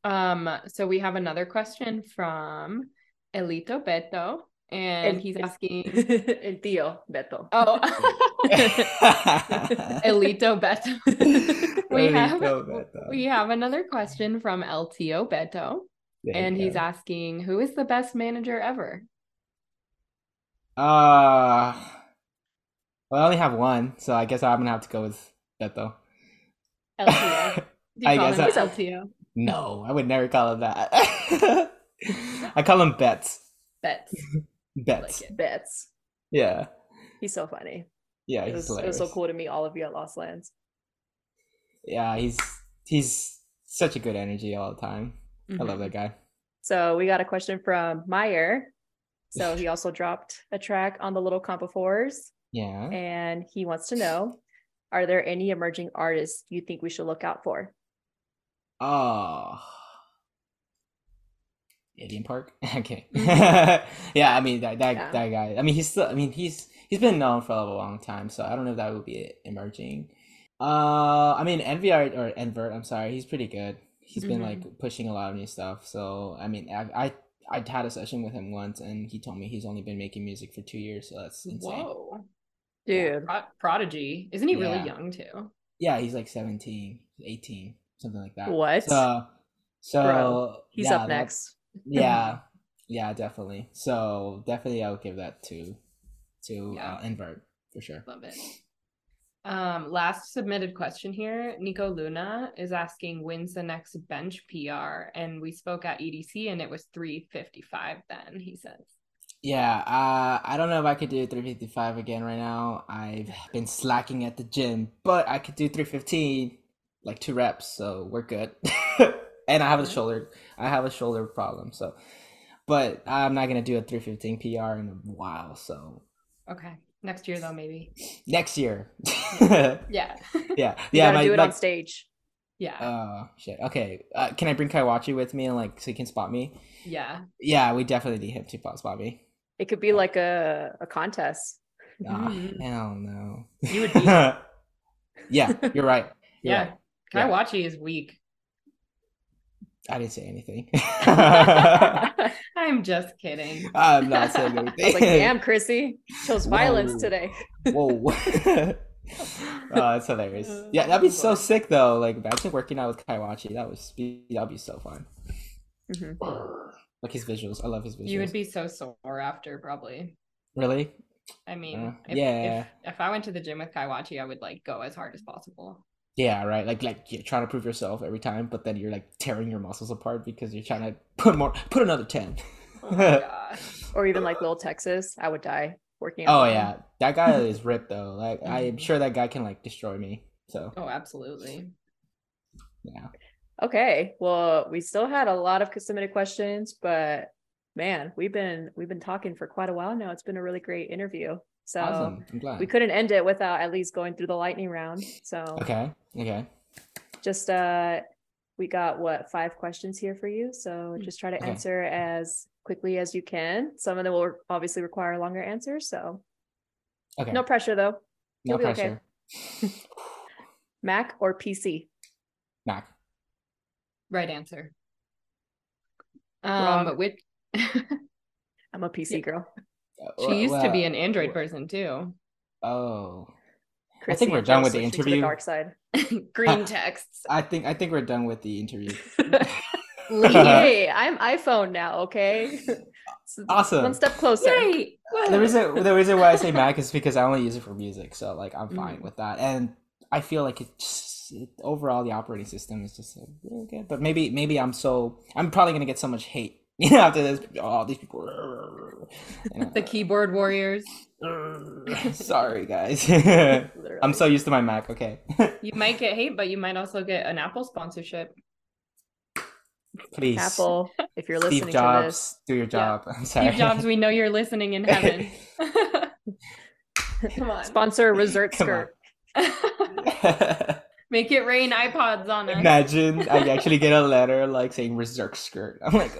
funny. So we have another question from Elito Beto, and he's asking El Tío Beto. Oh, Elito Beto. we have another question from El Tío Beto, and he's asking, who is the best manager ever? Well, I only have one, so I guess I'm gonna have to go with Beto. LTO. Do you call him LTO? No, I would never call him that. I call him Bets. Bets. Like Bets. Yeah. He's so funny. Yeah, it was so cool to meet all of you at Lost Lands. Yeah, he's such a good energy all the time. Mm-hmm. I love that guy. So we got a question from Meyer. So he also dropped a track on the Little Comp of Horrors. Yeah. And he wants to know, are there any emerging artists you think we should look out for? Oh. Indian Park? Okay. Yeah, I mean that guy. I mean he's been known for a long time, so I don't know if that would be emerging. I mean N-vert, I'm sorry, he's pretty good. He's been like pushing a lot of new stuff. So I mean I had a session with him once, and he told me he's only been making music for 2 years, so that's insane. Whoa, dude, yeah. Prodigy, isn't he really young too? Yeah, he's like 17, 18, something like that. What? So bro, he's up next. yeah, definitely. So definitely, I would give that to N-vert for sure. Love it. Last submitted question here, Nico Luna is asking, when's the next bench PR? And we spoke at EDC and it was 355 then, he says. Yeah, I don't know if I could do 355 again right now. I've been slacking at the gym, but I could do 315, like 2 reps, so we're good. And I have a shoulder problem, so, but I'm not gonna do a 315 PR in a while, so. Okay. Next year, though, maybe. Next year. Yeah. Do it on stage. Yeah. Oh, shit. Okay. Can I bring Kai Wachi with me and so he can spot me? Yeah. Yeah, we definitely need him to spot me. It could be like a contest. Hell no. You would be. Yeah, you're right. You're right. Kai Wachi is weak. I didn't say anything. I'm just kidding. I'm not saying anything. I was like, damn, Chrissy. Shows violence today. Whoa. That's hilarious. Yeah, that'd be so sick, though. Like, imagine working out with Kai Wachi. That'd be so fun. Mm-hmm. Like his visuals. I love his visuals. You would be so sore after, probably. Really? I mean, if I went to the gym with Kai Wachi, I would, go as hard as possible. Yeah, right. Like you're trying to prove yourself every time, but then you're tearing your muscles apart because you're trying to put another 10. Oh my gosh. Or even Lil Texas, I would die working out. Oh yeah, that guy is ripped though. I'm sure that guy can destroy me. So. Oh, absolutely. Yeah. Okay. Well, we still had a lot of submitted questions, but man, we've been talking for quite a while now. It's been a really great interview. So awesome. I'm glad. We couldn't end it without at least going through the lightning round. So okay. Just we got 5 questions here for you. So just try to answer as quickly as you can. Some of them will obviously require longer answers. So no pressure though. You'll be okay. Mac or PC? Mac. Right answer. But which? I'm a PC girl. She used to be an Android person too. Oh, Chrissy, I think we're done with the interview. The dark side. Green texts. I think we're done with the interview. Hey, I'm iPhone now. Okay. Awesome. One step closer. Yay. The reason why I say Mac is because I only use it for music, so I'm fine with that, and I feel like overall the operating system is just really good. But maybe I'm probably gonna get so much hate You know, after this, all these people, you know, the keyboard warriors. Sorry, guys. I'm so used to my Mac. Okay. You might get hate, but you might also get an Apple sponsorship. Please, Apple, if you're listening to this, do your job. Yeah. I'm sorry, Steve Jobs. We know you're listening in heaven. Come on, sponsor a resort skirt. Make it rain iPods on us. Imagine I actually get a letter like saying Resurrect skirt. I'm like,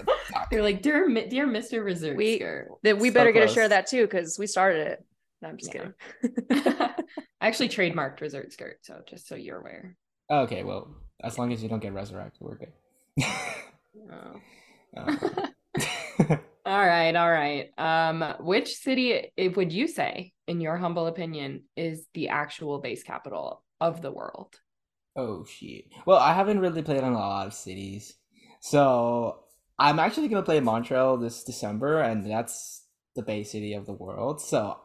you're like, dear Mr. Resurrect skirt. We better get a share of that too, because we started it. No, I'm just kidding. I actually trademarked Resurrect skirt, so just so you're aware. Okay, well, as long as you don't get Resurrect, we're good. No. All right. Which city would you say, in your humble opinion, is the actual bass capital of the world? Oh shit. Well, I haven't really played in a lot of cities, so I'm actually gonna play Montreal this December, and that's the Bay City of the world. So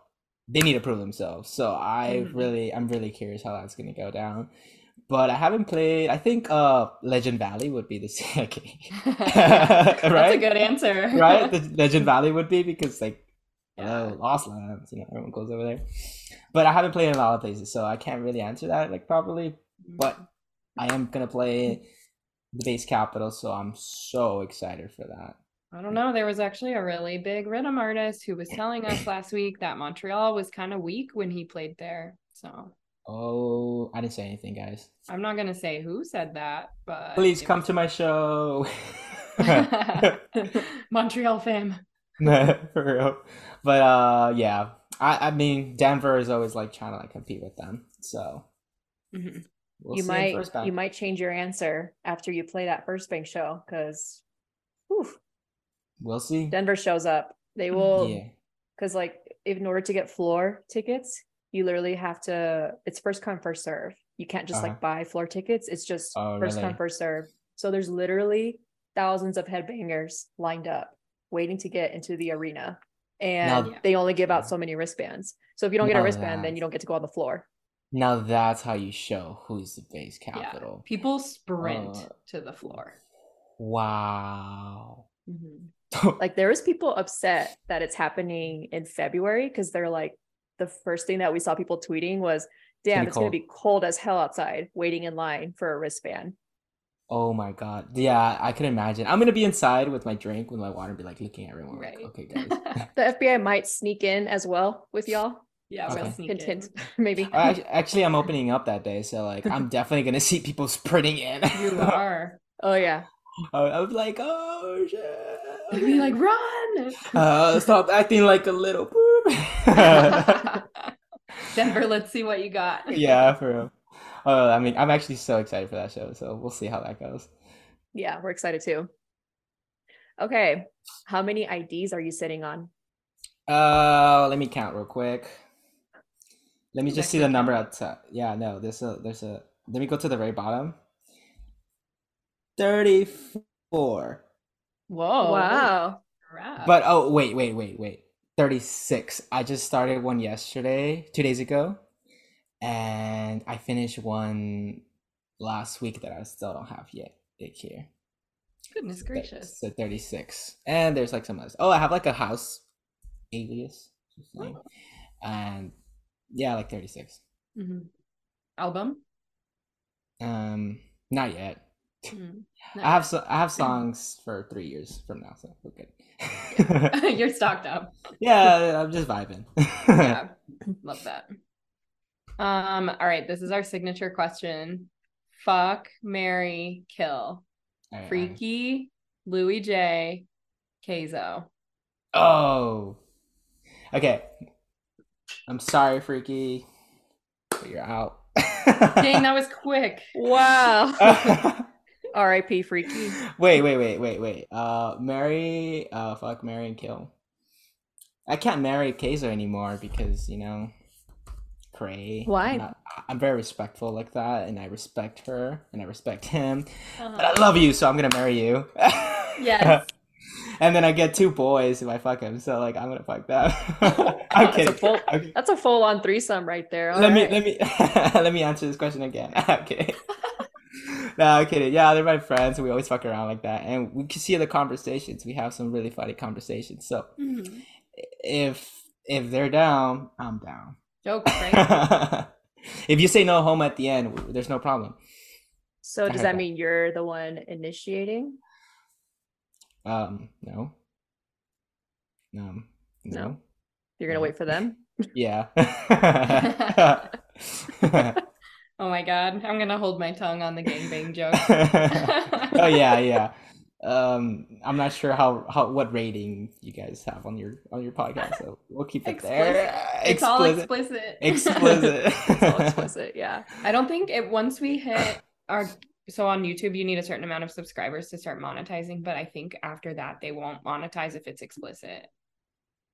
they need to prove themselves. So I'm really curious how that's gonna go down. But I haven't played. I think Legend Valley would be the city. Yeah, right? That's a good answer. Right? The Legend Valley would be, because like, Lost Lands, you know, everyone goes over there. But I haven't played in a lot of places, so I can't really answer that like properly. But I am gonna play the bass capital, so I'm so excited for that. I don't know. There was actually a really big rhythm artist who was telling us last week that Montreal was kind of weak when he played there. So. Oh, I didn't say anything, guys. I'm not gonna say who said that, but please come to my show. Montreal fam. No, for real. But yeah, I mean, Denver is always like trying to like compete with them, so. Mm-hmm. We'll you might change your answer after you play that first bank show, because we'll see. Denver shows up. They will, because like in order to get floor tickets, you literally have to. It's first come, first serve. You can't just like buy floor tickets. It's just first come, first serve. So there's literally thousands of headbangers lined up waiting to get into the arena, and they only give out so many wristbands. So if you don't get a wristband, then you don't get to go on the floor. Now that's how you show who's the bass capital. Yeah. People sprint to the floor. Wow. Mm-hmm. Like there was people upset that it's happening in February, because they're like, the first thing that we saw people tweeting was, damn, it's going to be cold as hell outside waiting in line for a wristband. Oh my God. Yeah, I can imagine. I'm going to be inside with my drink, with my water, and be like looking at everyone. Right. Like, okay, guys. The FBI might sneak in as well with y'all. Yeah, maybe. Actually, I'm opening up that day, so like I'm definitely gonna see people sprinting in. You are. Oh yeah. I was like, oh shit. I'd be like, run. Stop acting like a little boob. Denver, let's see what you got. Yeah, for real. I mean, I'm actually so excited for that show, so we'll see how that goes. Yeah, we're excited too. Okay, how many IDs are you sitting on? Let me count real quick. Let me just see the number outside. Yeah, no, there's a. Let me go to the very bottom. 34. Whoa! Wow! But oh, wait. 36. I just started one yesterday, 2 days ago, and I finished one last week that I still don't have yet. Here. Goodness gracious! So 36, and there's like some others. Oh, I have like a house alias, and. Yeah, like 36. Mm-hmm. Album? Not yet. Not I have songs for 3 years from now, so we're good. Yeah. You're stocked up. Yeah, I'm just vibing. Yeah, love that. All right, this is our signature question: fuck, marry, kill. Right, Freaky, Louis J, Keizo. Oh, okay. I'm sorry, Freaky, but you're out. Dang, that was quick. Wow. R.I.P. Freaky. Wait. Fuck, marry, and kill. I can't marry Keizo anymore because, you know, Cray. Why? I'm very respectful like that, and I respect her, and I respect him. But I love you, so I'm going to marry you. Yes. And then I get two boys if I fuck him, so like I'm gonna fuck that. I'm kidding. That's a full-on threesome right there. Let me answer this question again. Okay. No, I'm kidding. Yeah, they're my friends. We always fuck around like that. And we can see the conversations. We have some really funny conversations. So if they're down, I'm down. Joke, right? If you say no homo at the end, there's no problem. So does that mean you're the one initiating? No. You're going to wait for them? Yeah. Oh my God. I'm going to hold my tongue on the gangbang joke. Oh yeah. Yeah. I'm not sure what rating you guys have on your podcast, so we'll keep it there. It's all explicit. It's all explicit. Yeah. I don't think once we hit so on YouTube, you need a certain amount of subscribers to start monetizing, but I think after that, they won't monetize if it's explicit.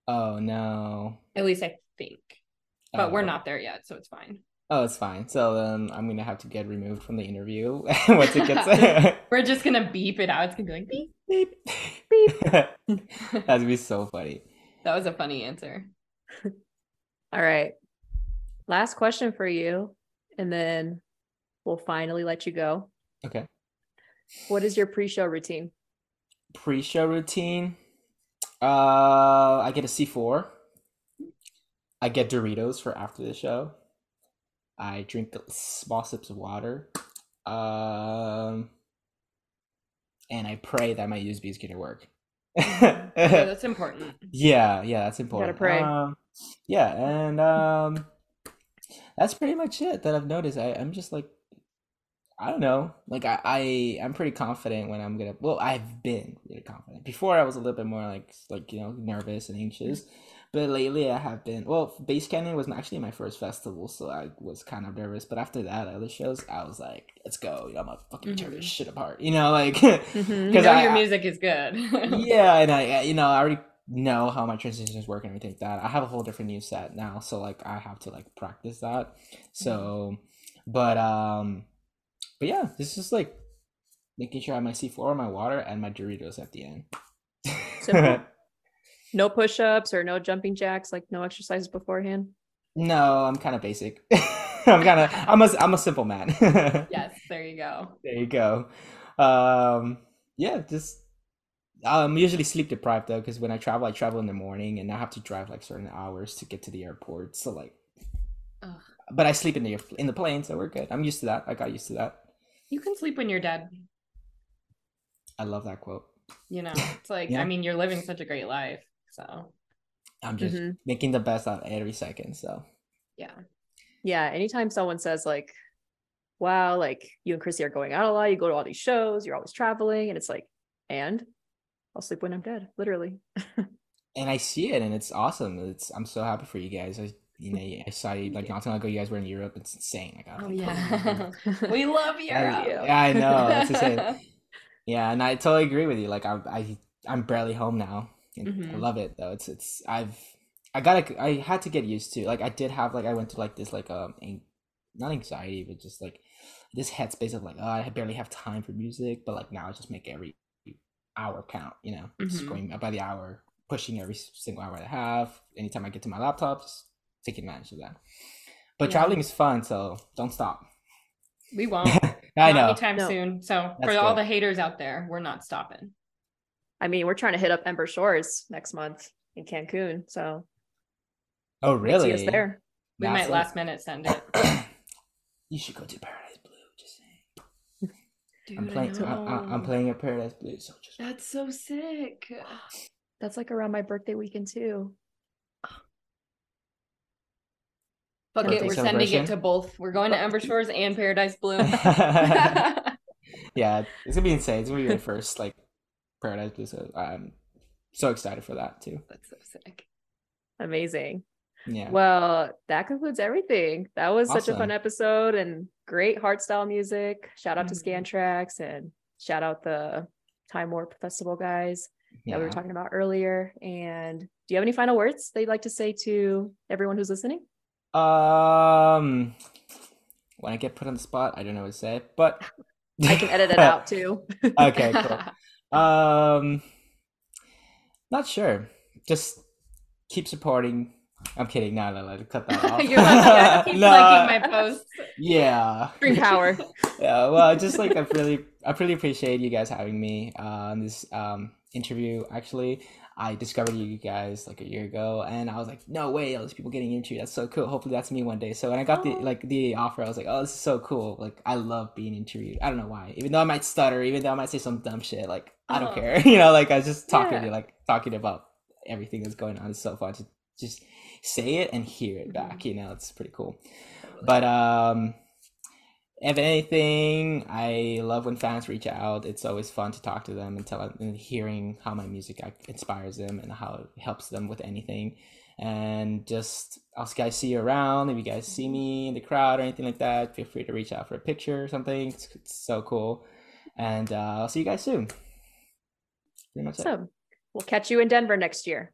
Oh no. At least I think, but we're not there yet, so it's fine. Oh, it's fine. So then I'm going to have to get removed from the interview once it gets... We're just going to beep it out. It's going to be like, beep, beep, beep. That'd be so funny. That was a funny answer. All right. Last question for you, and then we'll finally let you go. Okay. What is your pre-show routine? Pre-show routine? I get a C4. I get Doritos for after the show. I drink small sips of water, and I pray that my USB is going to work. Yeah, that's important. Yeah, that's important. Gotta pray. And that's pretty much it that I've noticed. I'm just like, I don't know. Like I'm pretty confident when I'm gonna. Well, I've been really confident. Before I was a little bit more like nervous and anxious. But lately I have been, Base Canyon was actually my first festival, so I was kind of nervous. But after that, other shows, I was like, let's go. I'm going to fucking tear this shit apart. Your music is good. Yeah, and I already know how my transitions work and everything like that. I have a whole different new set now, so like I have to like practice that. So, but yeah, this is like making sure I have my C4, my water, and my Doritos at the end. So no push-ups or no jumping jacks, like no exercises beforehand? No, I'm kind of basic. I'm a simple man. Yes, there you go. There you go. I'm usually sleep deprived though, because when I travel in the morning and I have to drive like certain hours to get to the airport. So like, ugh. But I sleep in the plane, so we're good. I'm used to that. I got used to that. You can sleep when you're dead. I love that quote. It's like, yeah. I mean, you're living such a great life. So I'm just making the best out of every second. So yeah. Anytime someone says like, wow, like you and Chrissy are going out a lot, you go to all these shows, you're always traveling, and it's like, and I'll sleep when I'm dead, literally. And I see it, and it's awesome. I'm so happy for you guys. I saw you like not so long ago. You guys were in Europe. It's insane. Like, we love Europe. I know. That's insane. Yeah, and I totally agree with you. Like I'm barely home now. And I love it though. It's I had to get used to. Like I did have like I went to like this like not anxiety, but just like this headspace of like, oh, I barely have time for music, but like now I just make every hour count, just going by the hour, pushing every single hour I have. Anytime I get to my laptop, just taking advantage of that. But traveling is fun, so don't stop. We won't. I know. Anytime soon. So that's for all the haters out there, we're not stopping. I mean, we're trying to hit up Ember Shores next month in Cancun. So. Oh really? It's there. We might last minute send it. You should go to Paradise Blue. Just saying. Dude, I'm playing at Paradise Blue. So just. That's so sick. That's like around my birthday weekend too. Fuck it, we're sending it to both. We're going to Ember Shores and Paradise Blue. Yeah, it's gonna be insane. It's gonna be my first like Paradise Blue, so I'm so excited for that too. That's so sick. Amazing. Yeah. Well, that concludes everything. That was such a fun episode and great hardstyle music. Shout out to Scantraxx and shout out the Time Warp Festival guys that we were talking about earlier. And do you have any final words that you'd like to say to everyone who's listening? When I get put on the spot, I don't know what to say, but I can edit it out too. Okay, cool. Not sure. Just keep supporting I'm kidding. No, cut that off. You're like, yeah, keep liking my posts. Yeah. Bring power. Yeah, well, just like I really appreciate you guys having me on this interview. Actually, I discovered you guys like a year ago, and I was like, no way, all these people getting into you. That's so cool. Hopefully that's me one day. So when I got the offer, I was like, oh, this is so cool. Like, I love being interviewed. I don't know why. Even though I might stutter, even though I might say some dumb shit, like, I don't care. You know, like, I was just talking about everything that's going on. It's so fun to just say it and hear it back. You know, it's pretty cool. But if anything, I love when fans reach out. It's always fun to talk to them and hearing how my music inspires them and how it helps them with anything. And just, I'll guys see you around. If you guys see me in the crowd or anything like that, feel free to reach out for a picture or something. It's so cool. And I'll see you guys soon. Pretty much it. We'll catch you in Denver next year.